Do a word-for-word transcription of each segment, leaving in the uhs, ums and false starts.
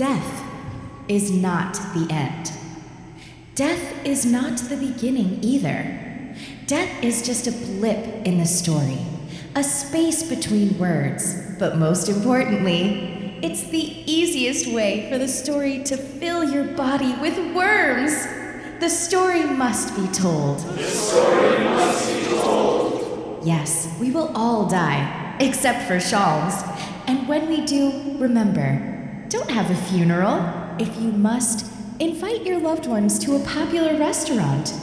death is not the end. Death is not the beginning either. Death is just a blip in the story, a space between words, but most importantly, it's the easiest way for the story to fill your body with worms. The story must be told. The story must be told. Yes, we will all die, except for Shalms. And when we do, remember, don't have a funeral. If you must, invite your loved ones to a popular restaurant.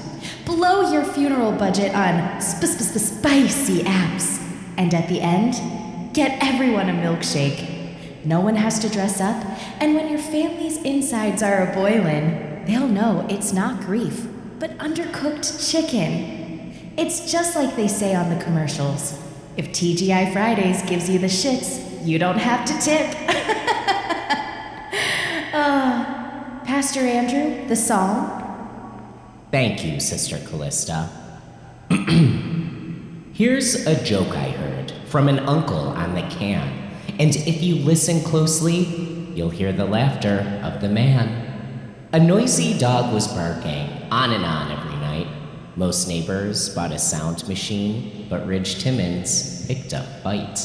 Blow your funeral budget on sp-sp-sp-spicy apps. And at the end, get everyone a milkshake. No one has to dress up, and when your family's insides are a-boilin', they'll know it's not grief, but undercooked chicken. It's just like they say on the commercials. If T G I Fridays gives you the shits, you don't have to tip. Oh. Pastor Andrew, the song? Thank you, Sister Callista. Here's a joke I heard from an uncle on the can, and if you listen closely, you'll hear the laughter of the man. A noisy dog was barking on and on every night. Most neighbors bought a sound machine, but Ridge Timmons picked a fight.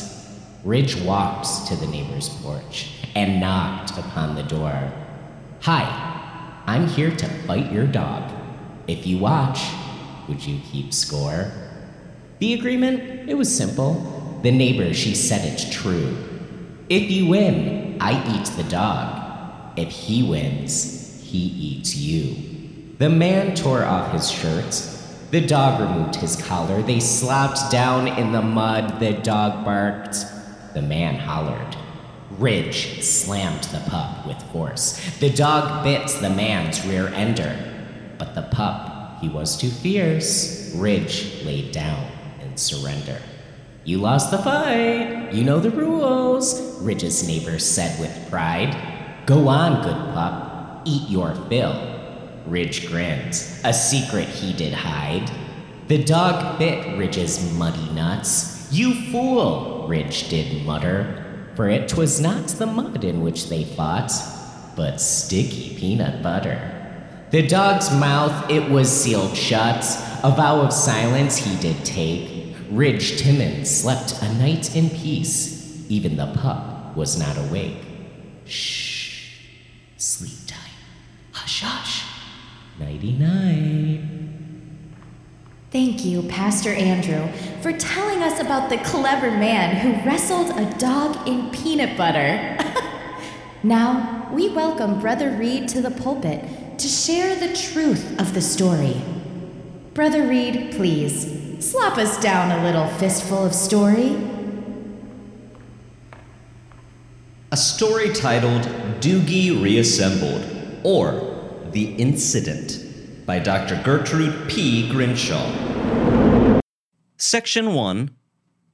Ridge walked to the neighbor's porch and knocked upon the door. Hi, I'm here to fight your dog. If you watch, would you keep score? The agreement, it was simple. The neighbor, she said it's true. If you win, I eat the dog. If he wins, he eats you. The man tore off his shirt. The dog removed his collar. They slopped down in the mud. The dog barked. The man hollered. Ridge slammed the pup with force. The dog bit the man's rear ender, but the pup, he was too fierce. Ridge laid down in surrender. You lost the fight, you know the rules, Ridge's neighbor said with pride. Go on, good pup, eat your fill. Ridge grinned, a secret he did hide. The dog bit Ridge's muddy nuts. You fool, Ridge did mutter. For it 'twas not the mud in which they fought, but sticky peanut butter. The dog's mouth, it was sealed shut. A vow of silence he did take. Ridge Timmons slept a night in peace. Even the pup was not awake. Shh, sleep tight. Hush, hush. Nighty-night. Thank you, Pastor Andrew, for telling us about the clever man who wrestled a dog in peanut butter. Now, we welcome Brother Reed to the pulpit to share the truth of the story. Brother Reed, please, slop us down a little fistful of story. A story titled Doogie Reassembled, or The Incident, by Doctor Gertrude P. Grinshaw. Section one,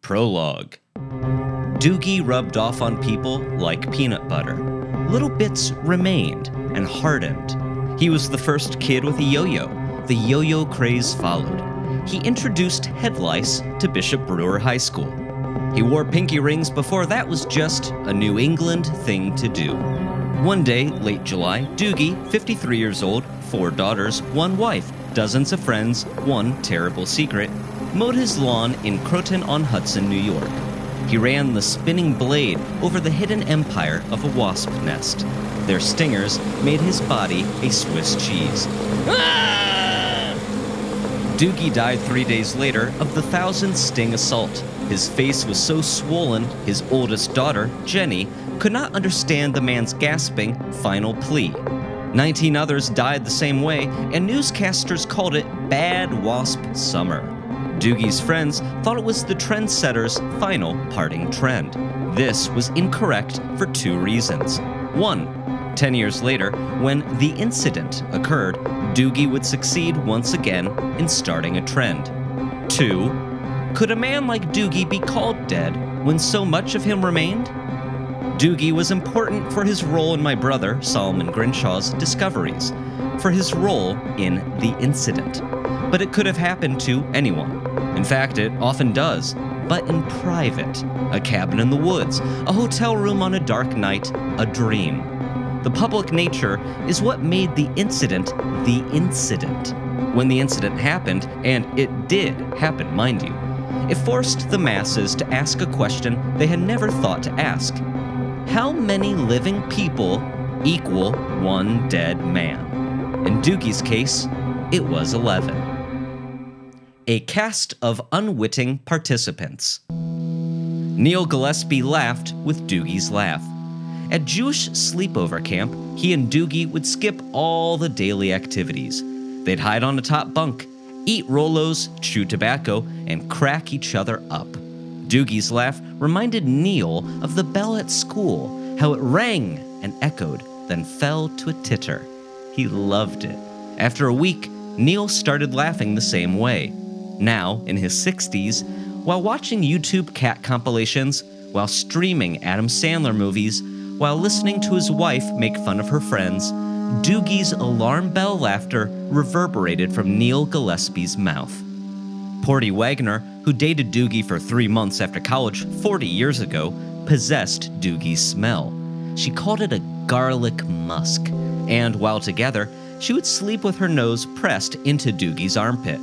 Prologue. Doogie rubbed off on people like peanut butter. Little bits remained and hardened. He was the first kid with a yo-yo. The yo-yo craze followed. He introduced head lice to Bishop Brewer High School. He wore pinky rings before that was just a New England thing to do. One day, late July, Doogie, fifty-three years old, four daughters, one wife, dozens of friends, one terrible secret, mowed his lawn in Croton-on-Hudson, New York. He ran the spinning blade over the hidden empire of a wasp nest. Their stingers made his body a Swiss cheese. Ah! Doogie died three days later of the thousand sting assault. His face was so swollen, his oldest daughter, Jenny, could not understand the man's gasping final plea. nineteen others died the same way, and newscasters called it Bad Wasp Summer. Doogie's friends thought it was the trendsetter's final parting trend. This was incorrect for two reasons. One, ten years later, when The Incident occurred, Doogie would succeed once again in starting a trend. Two, could a man like Doogie be called dead when so much of him remained? Doogie was important for his role in my brother, Solomon Grinshaw's discoveries, for his role in The Incident. But it could have happened to anyone. In fact, it often does, but in private. A cabin in the woods, a hotel room on a dark night, a dream. the public nature, is what made The Incident the incident. When the incident happened, and it did happen, mind you, it forced the masses to ask a question they had never thought to ask. How many living people equal one dead man? In Doogie's case, it was eleven. A cast of unwitting participants. Neil Gillespie laughed with Doogie's laugh. At Jewish sleepover camp, he and Doogie would skip all the daily activities. They'd hide on a top bunk, eat Rolos, chew tobacco, and crack each other up. Doogie's laugh reminded Neil of the bell at school, how it rang and echoed, then fell to a titter. He loved it. After a week, Neil started laughing the same way. Now, in his sixties, while watching YouTube cat compilations, while streaming Adam Sandler movies, while listening to his wife make fun of her friends, Doogie's alarm bell laughter reverberated from Neil Gillespie's mouth. Portie Wagner, who dated Doogie for three months after college forty years ago, possessed Doogie's smell. She called it a garlic musk, and while together, she would sleep with her nose pressed into Doogie's armpit.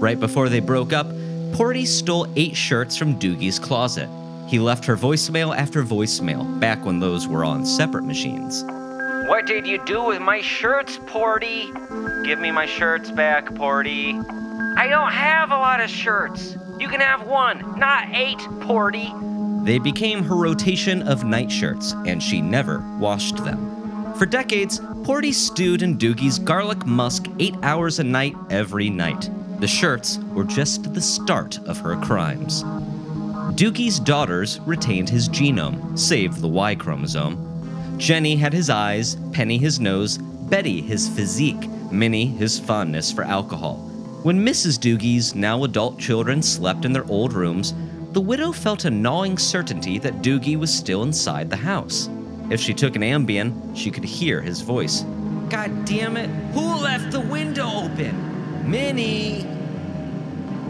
Right before they broke up, Portie stole eight shirts from Doogie's closet. He left her voicemail after voicemail, back when those were on separate machines. What did you do with my shirts, Portie? Give me my shirts back, Portie. I don't have a lot of shirts. You can have one, not eight, Portie. They became her rotation of nightshirts, and she never washed them. For decades, Portie stewed in Doogie's garlic musk eight hours a night every night. The shirts were just the start of her crimes. Doogie's daughters retained his genome, save the Y chromosome. Jenny had his eyes, Penny his nose, Betty his physique, Minnie his fondness for alcohol. When Missus Doogie's now adult children slept in their old rooms, the widow felt a gnawing certainty that Doogie was still inside the house. If she took an Ambien, she could hear his voice. God damn it, who left the window open? Minnie!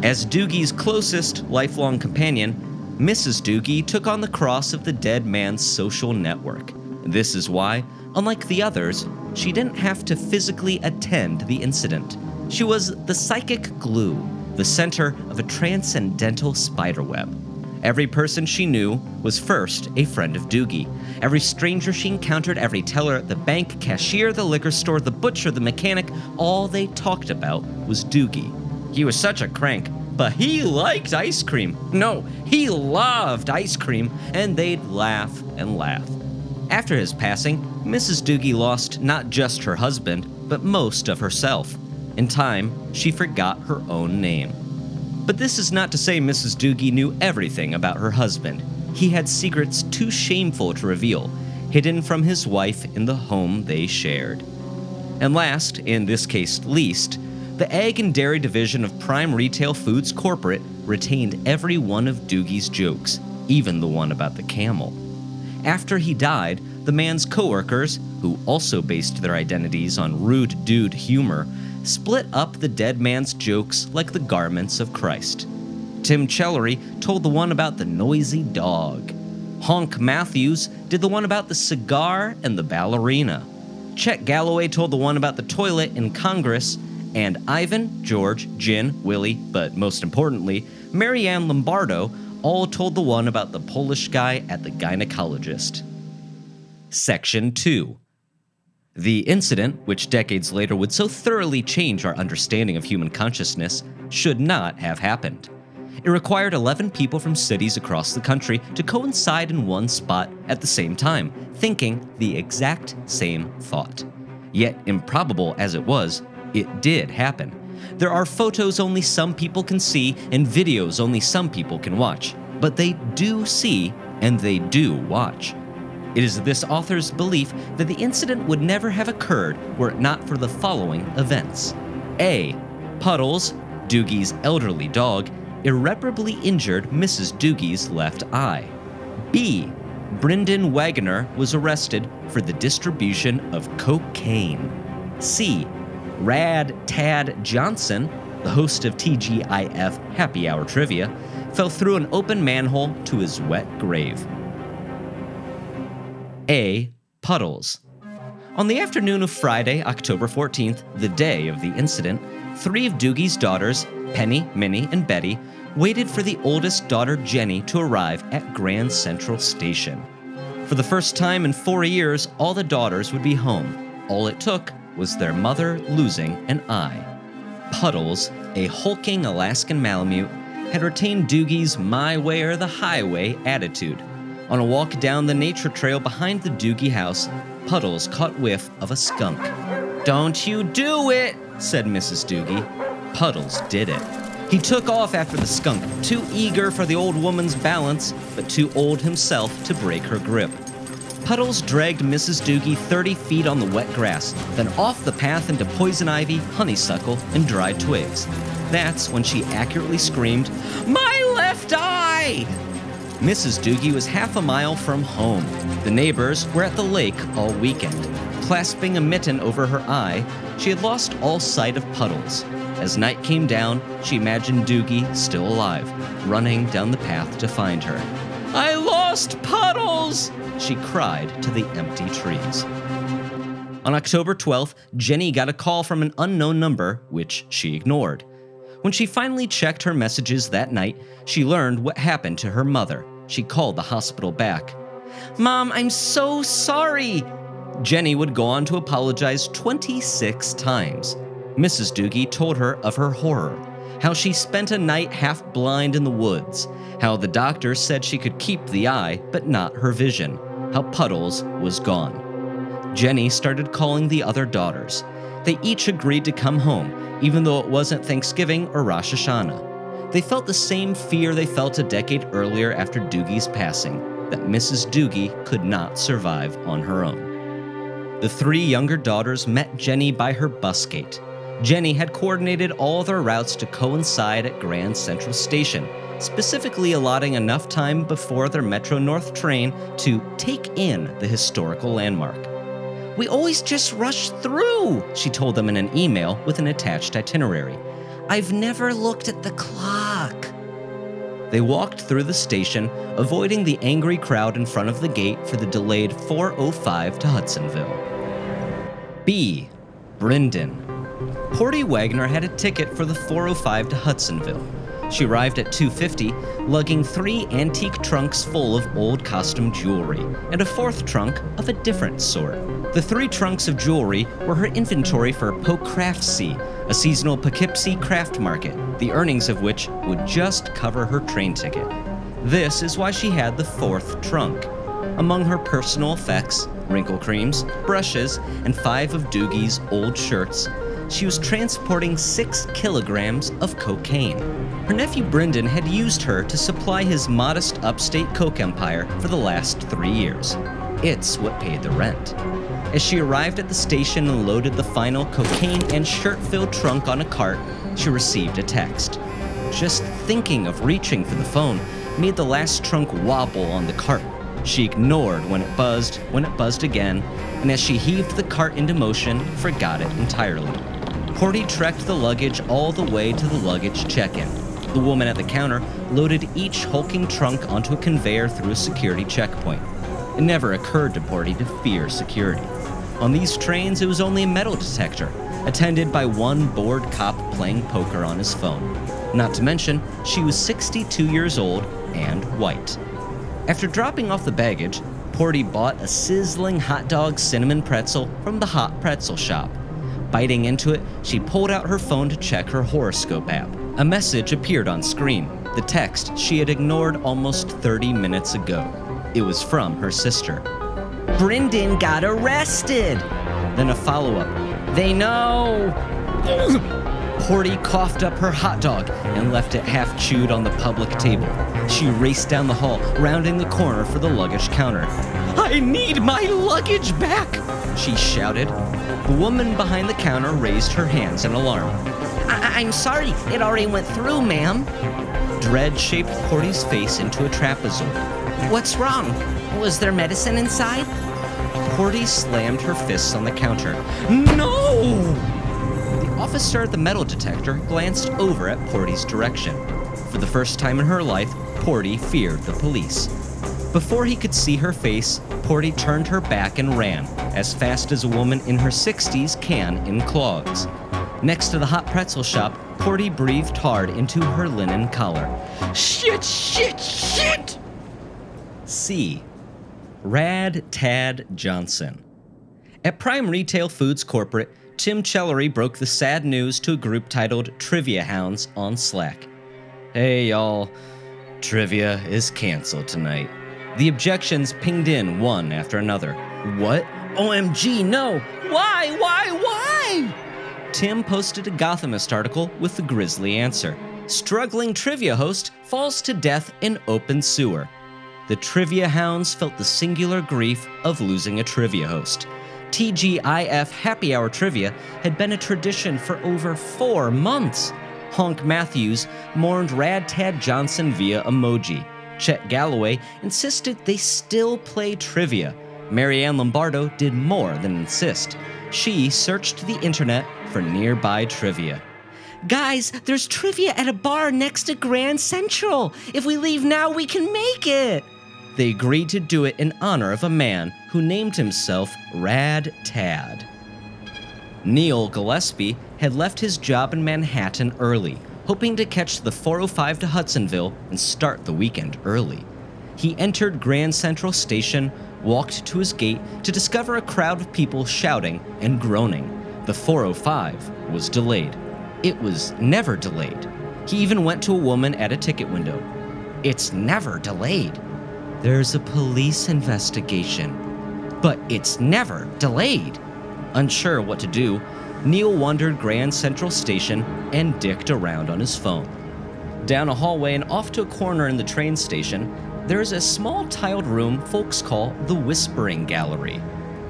As Doogie's closest, lifelong companion, Missus Doogie took on the cross of the dead man's social network. This is why, unlike the others, she didn't have to physically attend the incident. She was the psychic glue, the center of a transcendental spiderweb. Every person she knew was first a friend of Doogie. Every stranger she encountered, every teller at the bank, cashier, the liquor store, the butcher, the mechanic, all they talked about was Doogie. He was such a crank, but he liked ice cream. No, he loved ice cream, and they'd laugh and laugh. After his passing, Missus Doogie lost not just her husband, but most of herself. In time, she forgot her own name. But this is not to say Missus Doogie knew everything about her husband. He had secrets too shameful to reveal, hidden from his wife in the home they shared. And last, in this case least, the egg and dairy division of Prime Retail Foods Corporate retained every one of Doogie's jokes, even the one about the camel. After he died, the man's coworkers, who also based their identities on rude dude humor, split up the dead man's jokes like the garments of Christ. Tim Chellery told the one about the noisy dog. Honk Matthews did the one about the cigar and the ballerina. Chet Galloway told the one about the toilet in Congress, and Ivan, George, Jin, Willie, but most importantly, Marianne Lombardo all told the one about the Polish guy at the gynecologist. Section two. The incident, which decades later would so thoroughly change our understanding of human consciousness, should not have happened. It required eleven people from cities across the country to coincide in one spot at the same time, thinking the exact same thought. Yet, improbable as it was, it did happen. There are photos only some people can see and videos only some people can watch, but they do see and they do watch. It is this author's belief that the incident would never have occurred were it not for the following events. A. Puddles, Doogie's elderly dog, irreparably injured Missus Doogie's left eye. B. Brendan Wagoner was arrested for the distribution of cocaine. C. Rad Tad Johnson, the host of T G I F Happy Hour Trivia, fell through an open manhole to his wet grave. A. Puddles. On the afternoon of Friday, October fourteenth, the day of the incident, three of Doogie's daughters, Penny, Minnie, and Betty, waited for the oldest daughter, Jenny, to arrive at Grand Central Station. For the first time in four years, all the daughters would be home. All it took was their mother losing an eye. Puddles, a hulking Alaskan Malamute, had retained Doogie's my way or the highway attitude. On a walk down the nature trail behind the Doogie house, Puddles caught whiff of a skunk. "Don't you do it," said Missus Doogie. Puddles did it. He took off after the skunk, too eager for the old woman's balance, but too old himself to break her grip. Puddles dragged Missus Doogie thirty feet on the wet grass, then off the path into poison ivy, honeysuckle, and dry twigs. That's when she accurately screamed, "My left eye!" Missus Doogie was half a mile from home. The neighbors were at the lake all weekend. Clasping a mitten over her eye, she had lost all sight of Puddles. As night came down, she imagined Doogie still alive, running down the path to find her. "I lost Puddles!" she cried to the empty trees. On October twelfth, Jenny got a call from an unknown number, which she ignored. When she finally checked her messages that night, she learned what happened to her mother. She called the hospital back. "Mom, I'm so sorry." Jenny would go on to apologize twenty-six times. Missus Doogie told her of her horror, how she spent a night half-blind in the woods, how the doctor said she could keep the eye but not her vision, how Puddles was gone. Jenny started calling the other daughters. They each agreed to come home, even though it wasn't Thanksgiving or Rosh Hashanah. They felt the same fear they felt a decade earlier after Doogie's passing, that Missus Doogie could not survive on her own. The three younger daughters met Jenny by her bus gate. Jenny had coordinated all their routes to coincide at Grand Central Station, specifically allotting enough time before their Metro North train to take in the historical landmark. "We always just rush through," she told them in an email with an attached itinerary. "I've never looked at the clock." They walked through the station, avoiding the angry crowd in front of the gate for the delayed four oh five to Hudsonville. B. Brendan. Portie Wagner had a ticket for the four oh five to Hudsonville. She arrived at two fifty, lugging three antique trunks full of old costume jewelry, and a fourth trunk of a different sort. The three trunks of jewelry were her inventory for Pocraftsy, a seasonal Poughkeepsie craft market, the earnings of which would just cover her train ticket. This is why she had the fourth trunk. Among her personal effects, wrinkle creams, brushes, and five of Doogie's old shirts, she was transporting six kilograms of cocaine. Her nephew Brendan had used her to supply his modest upstate coke empire for the last three years. It's what paid the rent. As she arrived at the station and loaded the final cocaine and shirt-filled trunk on a cart, she received a text. Just thinking of reaching for the phone made the last trunk wobble on the cart. She ignored when it buzzed, when it buzzed again, and as she heaved the cart into motion, forgot it entirely. Portie trekked the luggage all the way to the luggage check-in. The woman at the counter loaded each hulking trunk onto a conveyor through a security checkpoint. It never occurred to Portie to fear security. On these trains, it was only a metal detector, attended by one bored cop playing poker on his phone. Not to mention, she was sixty-two years old and white. After dropping off the baggage, Portie bought a sizzling hot dog cinnamon pretzel from the hot pretzel shop. Biting into it, she pulled out her phone to check her horoscope app. A message appeared on screen, the text she had ignored almost thirty minutes ago. It was from her sister. "Brendan got arrested." Then a follow-up. "They know." Portie coughed up her hot dog and left it half-chewed on the public table. She raced down the hall, rounding the corner for the luggage counter. "I need my luggage back," she shouted. The woman behind the counter raised her hands in alarm. I- I'm sorry, it already went through, ma'am." Dread shaped Portie's face into a trapezoid. "What's wrong? Was there medicine inside?" Portie slammed her fists on the counter. "No!" The officer at the metal detector glanced over at Portie's direction. For the first time in her life, Portie feared the police. Before he could see her face, Portie turned her back and ran, as fast as a woman in her sixties can in clogs. Next to the hot pretzel shop, Portie breathed hard into her linen collar. Shit, shit, shit! C. Rad Tad Johnson. At Prime Retail Foods Corporate, Tim Chellery broke the sad news to a group titled Trivia Hounds on Slack. Hey y'all, trivia is canceled tonight. The objections pinged in one after another. What? O M G, no! Why, why, why? Tim posted a Gothamist article with the grisly answer. Struggling trivia host falls to death in open sewer. The Trivia Hounds felt the singular grief of losing a trivia host. T G I F Happy Hour Trivia had been a tradition for over four months. Honk Matthews mourned Rad Tad Johnson via emoji. Chet Galloway insisted they still play trivia. Marianne Lombardo did more than insist. She searched the internet for nearby trivia. Guys, there's trivia at a bar next to Grand Central. If we leave now, we can make it. They agreed to do it in honor of a man who named himself Rad Tad. Neil Gillespie had left his job in Manhattan early, hoping to catch the four oh five to Hudsonville and start the weekend early. He entered Grand Central Station, walked to his gate to discover a crowd of people shouting and groaning. The four oh five was delayed. It was never delayed. He even went to a woman at a ticket window. It's never delayed. There's a police investigation, but it's never delayed. Unsure what to do, Neil wandered Grand Central Station and dicked around on his phone. Down a hallway and off to a corner in the train station, there's a small tiled room folks call the Whispering Gallery.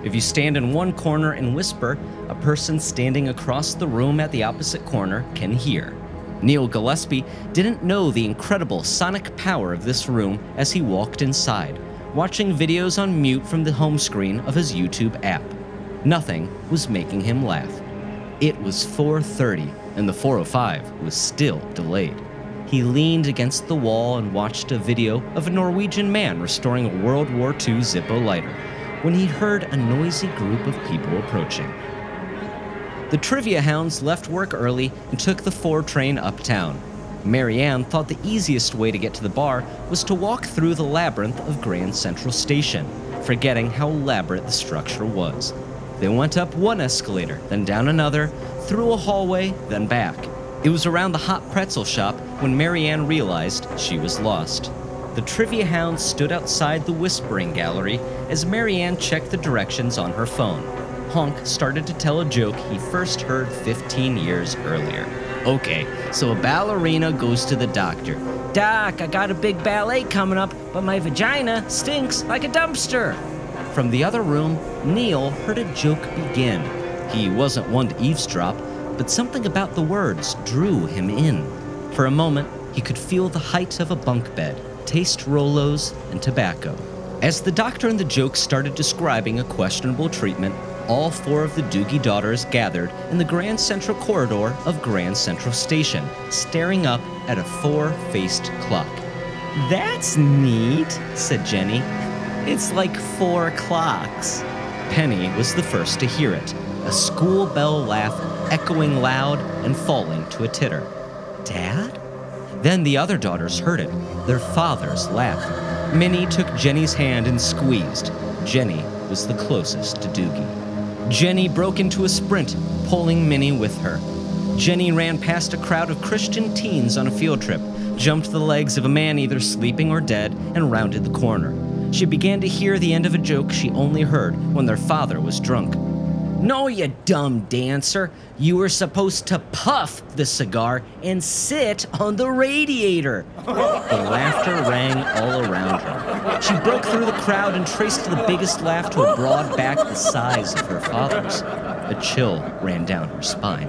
If you stand in one corner and whisper, a person standing across the room at the opposite corner can hear. Neil Gillespie didn't know the incredible sonic power of this room as he walked inside, watching videos on mute from the home screen of his YouTube app. Nothing was making him laugh. It was four thirty and the four oh five was still delayed. He leaned against the wall and watched a video of a Norwegian man restoring a World War Two Zippo lighter when he heard a noisy group of people approaching. The Trivia Hounds left work early and took the four train uptown. Marianne thought the easiest way to get to the bar was to walk through the labyrinth of Grand Central Station, forgetting how elaborate the structure was. They went up one escalator, then down another, through a hallway, then back. It was around the hot pretzel shop when Marianne realized she was lost. The Trivia Hounds stood outside the Whispering Gallery as Marianne checked the directions on her phone. Honk started to tell a joke he first heard fifteen years earlier. Okay, so a ballerina goes to the doctor. Doc, I got a big ballet coming up, but my vagina stinks like a dumpster. From the other room, Neil heard a joke begin. He wasn't one to eavesdrop, but something about the words drew him in. For a moment, he could feel the height of a bunk bed, taste Rolos and tobacco. As the doctor and the joke started describing a questionable treatment, all four of the Doogie daughters gathered in the Grand Central corridor of Grand Central Station, staring up at a four-faced clock. That's neat, said Jenny. It's like four clocks. Penny was the first to hear it, a school bell laugh echoing loud and falling to a titter. Dad? Then the other daughters heard it, their father's laugh. Minnie took Jenny's hand and squeezed. Jenny was the closest to Doogie. Jenny broke into a sprint, pulling Minnie with her. Jenny ran past a crowd of Christian teens on a field trip, jumped the legs of a man either sleeping or dead, and rounded the corner. She began to hear the end of a joke she only heard when their father was drunk. No, you dumb dancer. You were supposed to puff the cigar and sit on the radiator. The laughter rang all around her. She broke through the crowd and traced the biggest laugh to a broad back the size of her father's. A chill ran down her spine.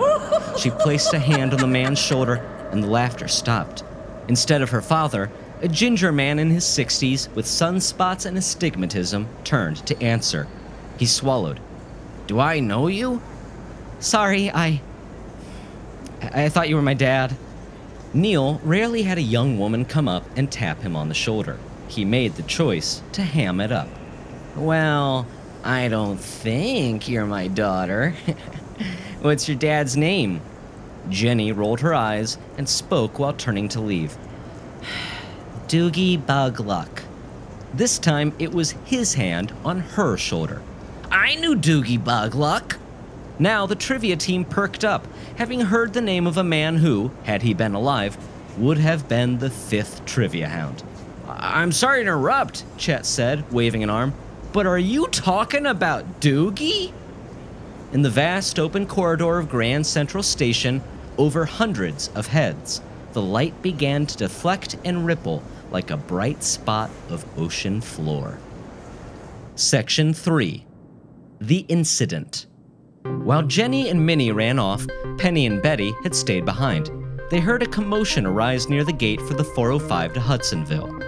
She placed a hand on the man's shoulder, and the laughter stopped. Instead of her father, a ginger man in his sixties with sunspots and astigmatism turned to answer. He swallowed. Do I know you? Sorry, I... I thought you were my dad. Neil rarely had a young woman come up and tap him on the shoulder. He made the choice to ham it up. Well, I don't think you're my daughter. What's your dad's name? Jenny rolled her eyes and spoke while turning to leave. Doogie Bugluck. This time it was his hand on her shoulder. I knew Doogie Bugluck. Now the trivia team perked up, having heard the name of a man who, had he been alive, would have been the fifth trivia hound. I'm sorry to interrupt, Chet said, waving an arm, but are you talking about Doogie? In the vast open corridor of Grand Central Station, over hundreds of heads, the light began to deflect and ripple like a bright spot of ocean floor. Section three, The Incident. While Jenny and Minnie ran off, Penny and Betty had stayed behind. They heard a commotion arise near the gate for the four oh five to Hudsonville.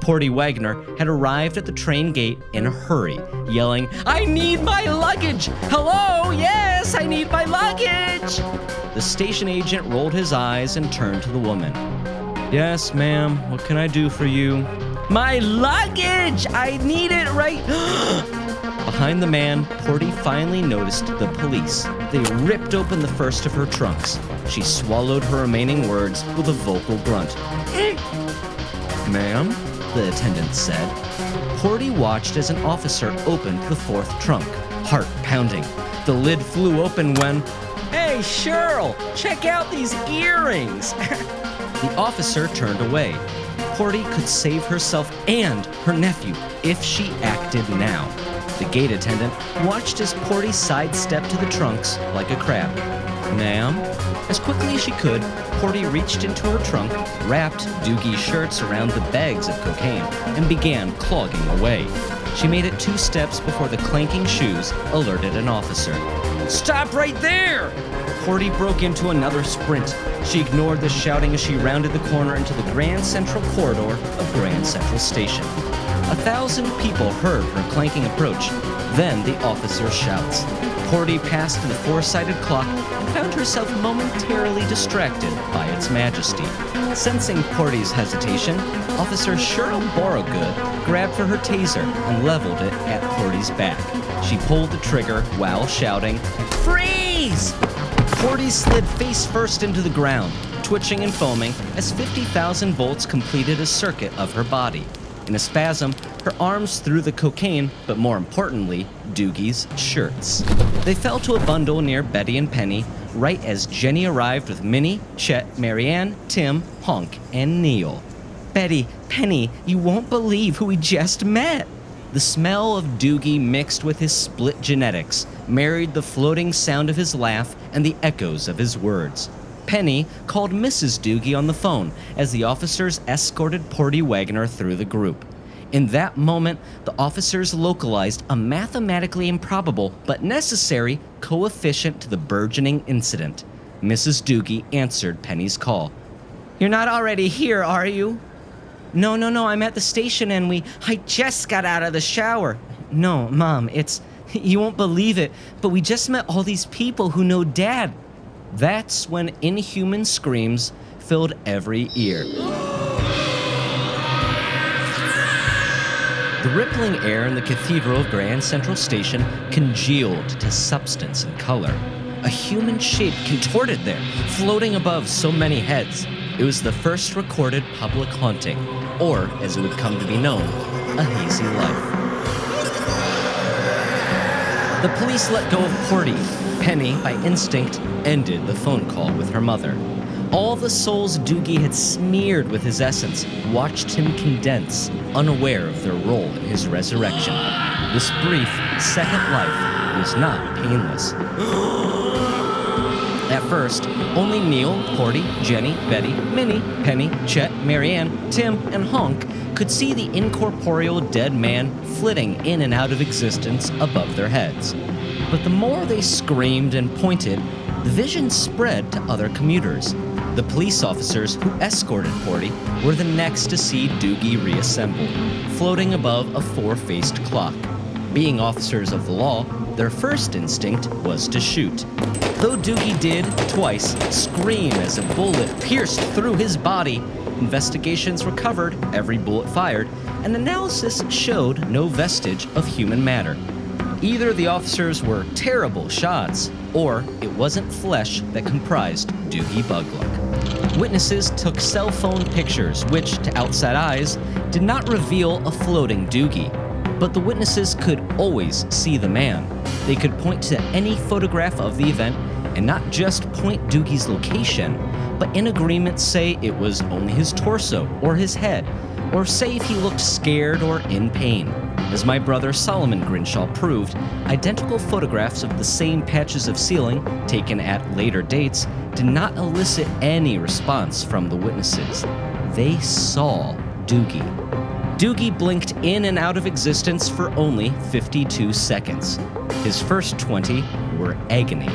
Portie Wagner had arrived at the train gate in a hurry, yelling, I need my luggage! Hello, yes, I need my luggage! The station agent rolled his eyes and turned to the woman. Yes, ma'am, what can I do for you? My luggage! I need it right... Behind the man, Portie finally noticed the police. They ripped open the first of her trunks. She swallowed her remaining words with a vocal grunt. Ma'am, the attendant said. Portie watched as an officer opened the fourth trunk, heart pounding. The lid flew open when, Hey, Cheryl, check out these earrings. The officer turned away. Portie could save herself and her nephew if she acted now. The gate attendant watched as Portie sidestepped to the trunks like a crab. Ma'am? As quickly as she could, Portie reached into her trunk, wrapped Doogie's shirts around the bags of cocaine, and began clogging away. She made it two steps before the clanking shoes alerted an officer. Stop right there! Portie broke into another sprint. She ignored the shouting as she rounded the corner into the Grand Central Corridor of Grand Central Station. A thousand people heard her clanking approach, then the officer's shouts. Portie passed the four-sided clock and found herself momentarily distracted by its majesty. Sensing Portie's hesitation, Officer Cheryl Borogood grabbed for her taser and leveled it at Portie's back. She pulled the trigger while shouting, Freeze! Portie slid face first into the ground, twitching and foaming as fifty thousand volts completed a circuit of her body. In a spasm, her arms threw the cocaine, but more importantly, Doogie's shirts. They fell to a bundle near Betty and Penny, right as Jenny arrived with Minnie, Chet, Marianne, Tim, Honk, and Neil. Betty, Penny, you won't believe who we just met. The smell of Doogie mixed with his split genetics, married the floating sound of his laugh and the echoes of his words. Penny called Missus Doogie on the phone as the officers escorted Portie Wagner through the group. In that moment, the officers localized a mathematically improbable but necessary coefficient to the burgeoning incident. Missus Doogie answered Penny's call. You're not already here, are you? No, no, no, I'm at the station and we... I just got out of the shower. No, Mom, it's... You won't believe it, but we just met all these people who know Dad. That's when inhuman screams filled every ear. The rippling air in the cathedral of Grand Central Station congealed to substance and color. A human shape contorted there, floating above so many heads. It was the first recorded public haunting, or, as it would come to be known, a hazy life. The police let go of Portie. Penny, by instinct, ended the phone call with her mother. All the souls Doogie had smeared with his essence watched him condense, unaware of their role in his resurrection. This brief second life was not painless. At first, only Neil, Portie, Jenny, Betty, Minnie, Penny, Chet, Marianne, Tim, and Honk could see the incorporeal dead man flitting in and out of existence above their heads. But the more they screamed and pointed, the vision spread to other commuters. The police officers who escorted Portie were the next to see Doogie reassembled, floating above a four-faced clock. Being officers of the law, their first instinct was to shoot. Though Doogie did, twice, scream as a bullet pierced through his body, investigations recovered every bullet fired, and analysis showed no vestige of human matter. Either the officers were terrible shots, or it wasn't flesh that comprised Doogie Bugluck. Witnesses took cell phone pictures, which, to outside eyes, did not reveal a floating Doogie. But the witnesses could always see the man. They could point to any photograph of the event, and not just point Doogie's location, but in agreement say it was only his torso or his head, or say if he looked scared or in pain. As my brother Solomon Grinshaw proved, identical photographs of the same patches of ceiling, taken at later dates, did not elicit any response from the witnesses. They saw Doogie. Doogie blinked in and out of existence for only fifty-two seconds. His first twenty were agony.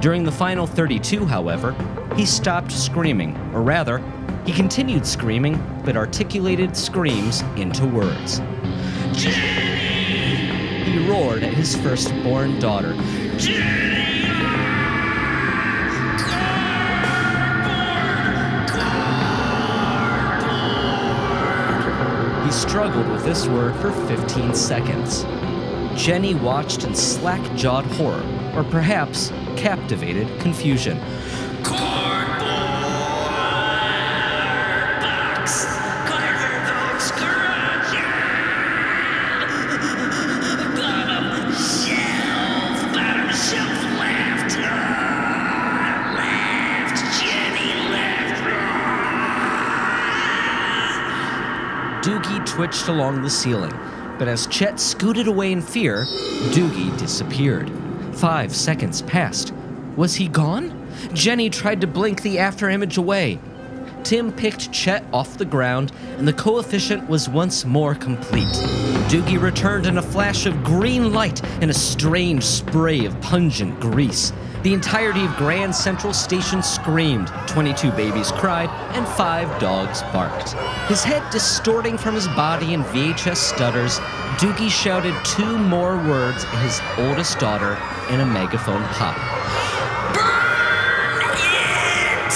During the final thirty-two, however, he stopped screaming, or rather, he continued screaming, but articulated screams into words. Jenny! He roared at his firstborn daughter. Jenny! Cardboard! Cardboard! He struggled with this word for fifteen seconds. Jenny watched in slack-jawed horror, or perhaps captivated confusion. Twitched along the ceiling, but as Chet scooted away in fear, Doogie disappeared. Five seconds passed. Was he gone? Jenny tried to blink the after image away. Tim picked Chet off the ground, and the coefficient was once more complete. Doogie returned in a flash of green light and a strange spray of pungent grease. The entirety of Grand Central Station screamed, twenty-two babies cried, and five dogs barked. His head distorting from his body in V H S stutters, Doogie shouted two more words at his oldest daughter in a megaphone pop. Burn it!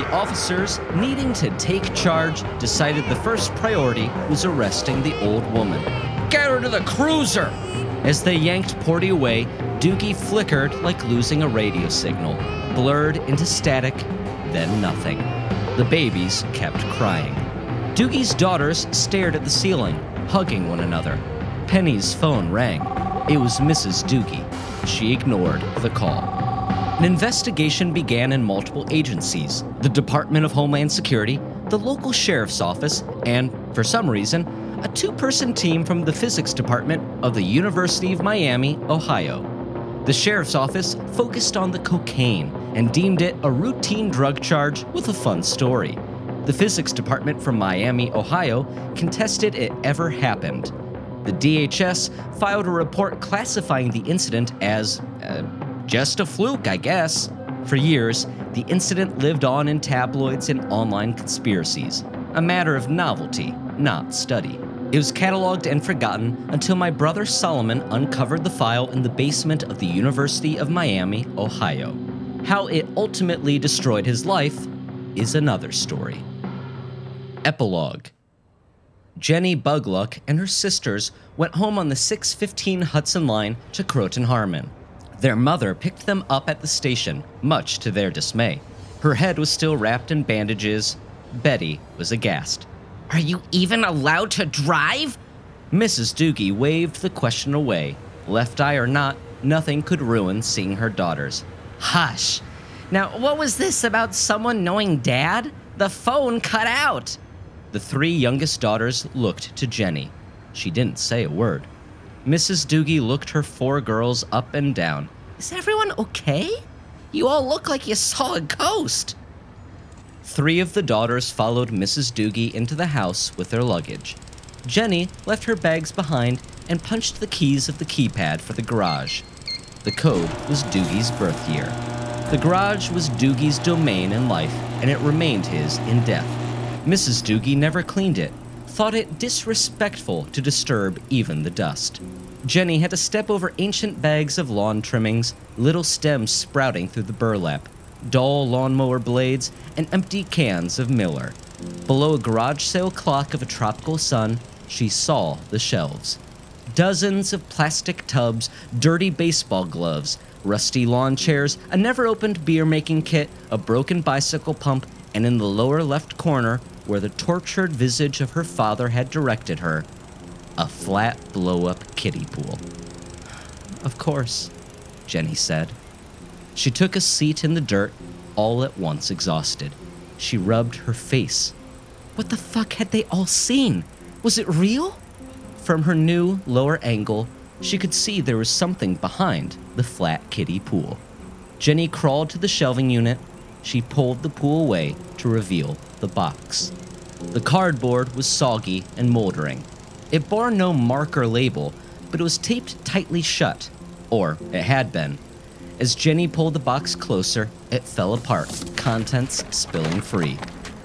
The officers, needing to take charge, decided the first priority was arresting the old woman. Get her to the cruiser! As they yanked Portie away, Doogie flickered like losing a radio signal, blurred into static, then nothing. The babies kept crying. Doogie's daughters stared at the ceiling, hugging one another. Penny's phone rang. It was Missus Doogie. She ignored the call. An investigation began in multiple agencies: the Department of Homeland Security, the local sheriff's office, and, for some reason, a two-person team from the physics department of the University of Miami, Ohio. The sheriff's office focused on the cocaine and deemed it a routine drug charge with a fun story. The physics department from Miami, Ohio, contested it ever happened. The D H S filed a report classifying the incident as uh, just a fluke, I guess. For years, the incident lived on in tabloids and online conspiracies, a matter of novelty, not study. It was cataloged and forgotten until my brother Solomon uncovered the file in the basement of the University of Miami, Ohio. How it ultimately destroyed his life is another story. Epilogue. Jenny Bugluck and her sisters went home on the six fifteen Hudson line to Croton-Harmon. Their mother picked them up at the station, much to their dismay. Her head was still wrapped in bandages. Betty was aghast. Are you even allowed to drive? Missus Doogie waved the question away. Left eye or not, nothing could ruin seeing her daughters. Hush. Now, what was this about someone knowing Dad? The phone cut out. The three youngest daughters looked to Jenny. She didn't say a word. Missus Doogie looked her four girls up and down. Is everyone okay? You all look like you saw a ghost. Three of the daughters followed Missus Doogie into the house with their luggage. Jenny left her bags behind and punched the keys of the keypad for the garage. The code was Doogie's birth year. The garage was Doogie's domain in life, and it remained his in death. Missus Doogie never cleaned it, thought it disrespectful to disturb even the dust. Jenny had to step over ancient bags of lawn trimmings, little stems sprouting through the burlap, dull lawnmower blades, and empty cans of Miller. Below a garage sale clock of a tropical sun, she saw the shelves. Dozens of plastic tubs, dirty baseball gloves, rusty lawn chairs, a never-opened beer-making kit, a broken bicycle pump, and in the lower left corner, where the tortured visage of her father had directed her, a flat blow-up kiddie pool. "Of course," Jenny said. She took a seat in the dirt, all at once exhausted. She rubbed her face. What the fuck had they all seen? Was it real? From her new, lower angle, she could see there was something behind the flat kiddie pool. Jenny crawled to the shelving unit. She pulled the pool away to reveal the box. The cardboard was soggy and moldering. It bore no mark or label, but it was taped tightly shut, or it had been. As Jenny pulled the box closer, it fell apart, contents spilling free.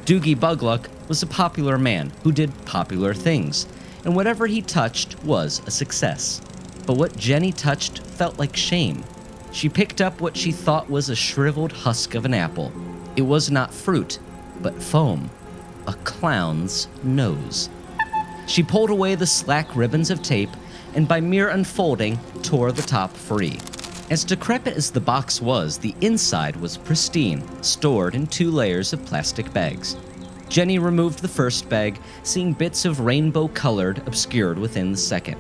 Doogie Bugluck was a popular man who did popular things, and whatever he touched was a success. But what Jenny touched felt like shame. She picked up what she thought was a shriveled husk of an apple. It was not fruit, but foam, a clown's nose. She pulled away the slack ribbons of tape, and by mere unfolding, tore the top free. As decrepit as the box was, the inside was pristine, stored in two layers of plastic bags. Jenny removed the first bag, seeing bits of rainbow-colored obscured within the second.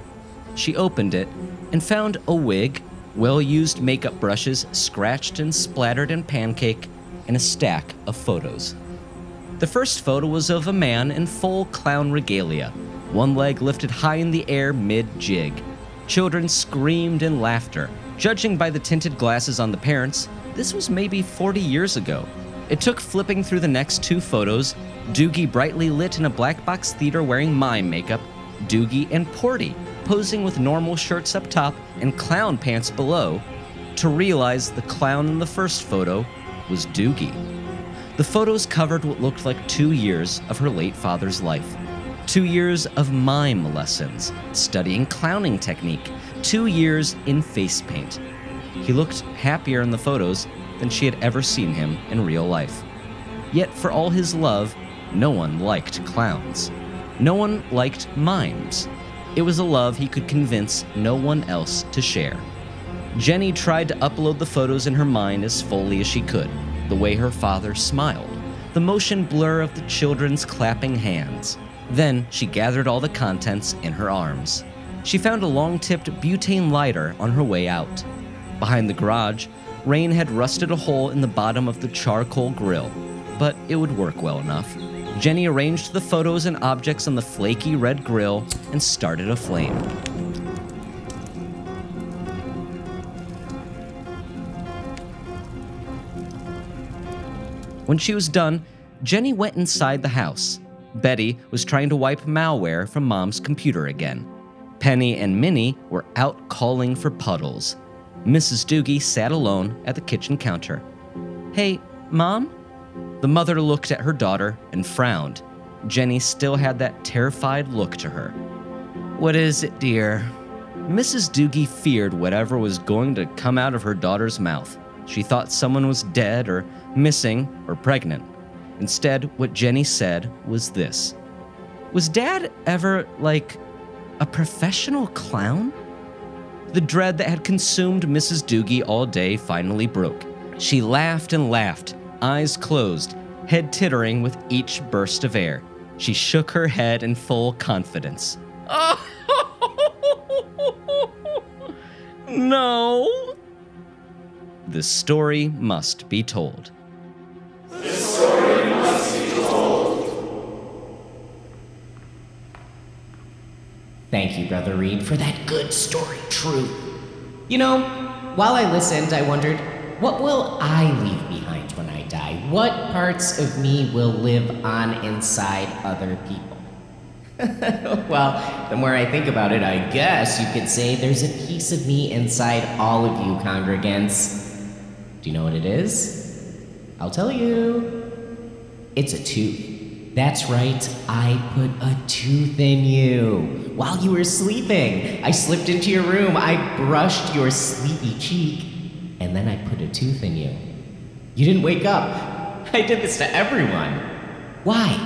She opened it and found a wig, well-used makeup brushes scratched and splattered in pancake, and a stack of photos. The first photo was of a man in full clown regalia, one leg lifted high in the air mid-jig. Children screamed in laughter. Judging by the tinted glasses on the parents, this was maybe forty years ago. It took flipping through the next two photos, Doogie brightly lit in a black box theater wearing mime makeup, Doogie and Portie posing with normal shirts up top and clown pants below, to realize the clown in the first photo was Doogie. The photos covered what looked like two years of her late father's life. Two years of mime lessons, studying clowning technique, two years in face paint. He looked happier in the photos than she had ever seen him in real life. Yet for all his love, no one liked clowns. No one liked mimes. It was a love he could convince no one else to share. Jenny tried to upload the photos in her mind as fully as she could, the way her father smiled, the motion blur of the children's clapping hands. Then she gathered all the contents in her arms. She found a long-tipped butane lighter on her way out. Behind the garage, rain had rusted a hole in the bottom of the charcoal grill, but it would work well enough. Jenny arranged the photos and objects on the flaky red grill and started a flame. When she was done, Jenny went inside the house. Betty was trying to wipe malware from Mom's computer again. Penny and Minnie were out calling for Puddles. Missus Doogie sat alone at the kitchen counter. "Hey, Mom?" The mother looked at her daughter and frowned. Jenny still had that terrified look to her. "What is it, dear?" Missus Doogie feared whatever was going to come out of her daughter's mouth. She thought someone was dead or missing or pregnant. Instead, what Jenny said was this. "Was Dad ever, like, a professional clown?" The dread that had consumed Missus Doogie all day finally broke. She laughed and laughed, eyes closed, head tittering with each burst of air. She shook her head in full confidence. "Oh, no." The story must be told. Thank you, Brother Reed, for that good story, true. You know, while I listened, I wondered, what will I leave behind when I die? What parts of me will live on inside other people? Well, the more I think about it, I guess you could say there's a piece of me inside all of you congregants. Do you know what it is? I'll tell you. It's a tooth. That's right, I put a tooth in you. While you were sleeping, I slipped into your room, I brushed your sleepy cheek, and then I put a tooth in you. You didn't wake up. I did this to everyone. Why?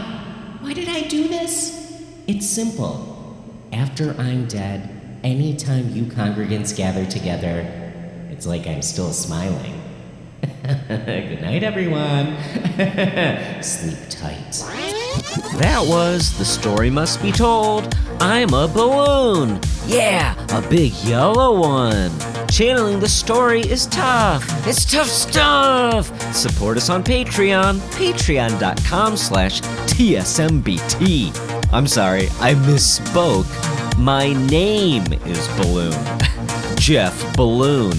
Why did I do this? It's simple. After I'm dead, anytime you congregants gather together, it's like I'm still smiling. Good night, everyone. Sleep tight. That was The Story Must Be Told. I'm a balloon. Yeah, a big yellow one. Channeling the story is tough. It's tough stuff. Support us on Patreon. Patreon.com slash TSMBT. I'm sorry, I misspoke. My name is Balloon. Jeff Balloon.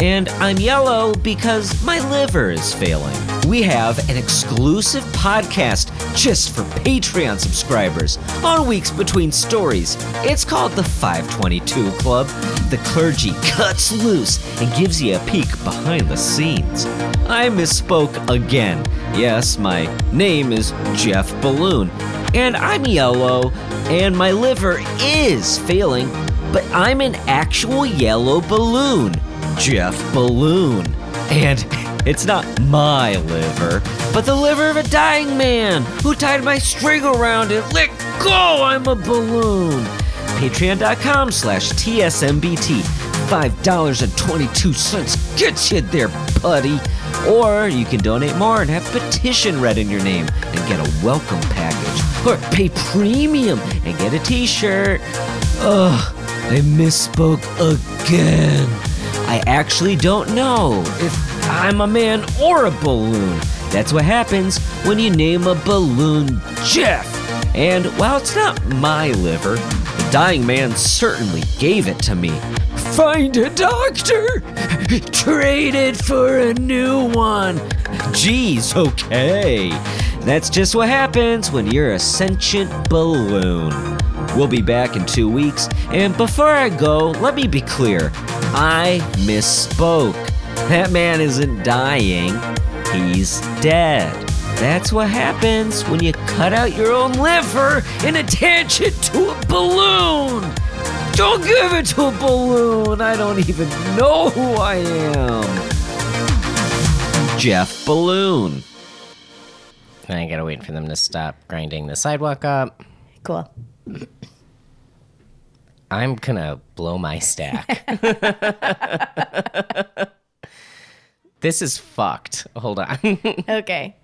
And I'm yellow because my liver is failing. We have an exclusive podcast just for Patreon subscribers on weeks between stories. It's called the five twenty-two Club. The clergy cuts loose and gives you a peek behind the scenes. I misspoke again. Yes, my name is Jeff Balloon, and I'm yellow, and my liver is failing, but I'm an actual yellow balloon. Jeff Balloon. And it's not my liver, but the liver of a dying man who tied my string around it. Let go, I'm a balloon. Patreon.com slash TSMBT. five dollars and twenty-two cents gets you there, buddy. Or you can donate more and have petition read in your name and get a welcome package. Or pay premium and get a t-shirt. Ugh, I misspoke again. I actually don't know if I'm a man or a balloon. That's what happens when you name a balloon Jeff. And while it's not my liver, the dying man certainly gave it to me. Find a doctor! Trade it for a new one! Geez, okay. That's just what happens when you're a sentient balloon. We'll be back in two weeks, and before I go, let me be clear. I misspoke. That man isn't dying. He's dead. That's what happens when you cut out your own liver and attach it to a balloon. Don't give it to a balloon. I don't even know who I am. Jeff Balloon. I gotta wait for them to stop grinding the sidewalk up. Cool. I'm gonna blow my stack. This is fucked. Hold on. Okay.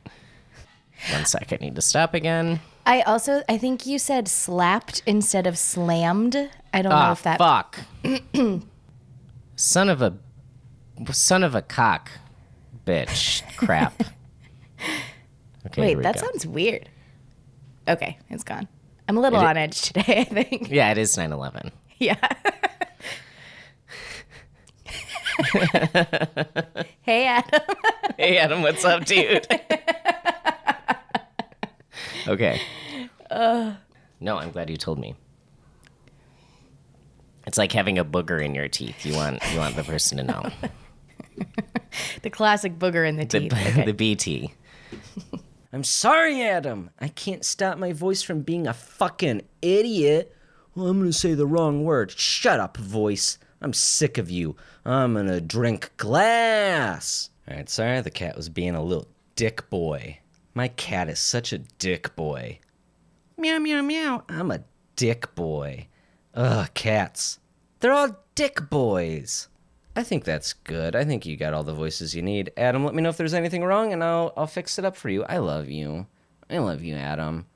One sec, I need to stop again. I also, I think you said slapped instead of slammed. I don't oh, know if that. Fuck. son of a, son of a cock, bitch, crap. Okay, wait, that go. sounds weird. Okay, it's gone. I'm a little it, on edge today, I think. Yeah, it is nine eleven. Yeah. Hey, Adam. Hey, Adam, what's up, dude? Okay. Uh, no, I'm glad you told me. It's like having a booger in your teeth. You want you want the person to know. The classic booger in the teeth. The, okay. The B T. I'm sorry, Adam. I can't stop my voice from being a fucking idiot. Well, I'm gonna say the wrong word. Shut up, voice. I'm sick of you. I'm gonna drink glass. All right, sorry the cat was being a little dick boy. My cat is such a dick boy. Meow, meow, meow. I'm a dick boy. Ugh, cats. They're all dick boys. I think that's good. I think you got all the voices you need. Adam, let me know if there's anything wrong, and I'll I'll fix it up for you. I love you. I love you, Adam.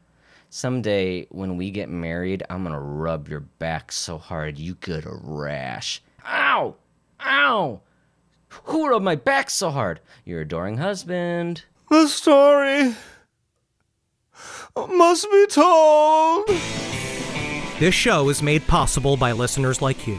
Someday, when we get married, I'm going to rub your back so hard you get a rash. Ow! Ow! Who rubbed my back so hard? Your adoring husband. The story must be told. This show is made possible by listeners like you.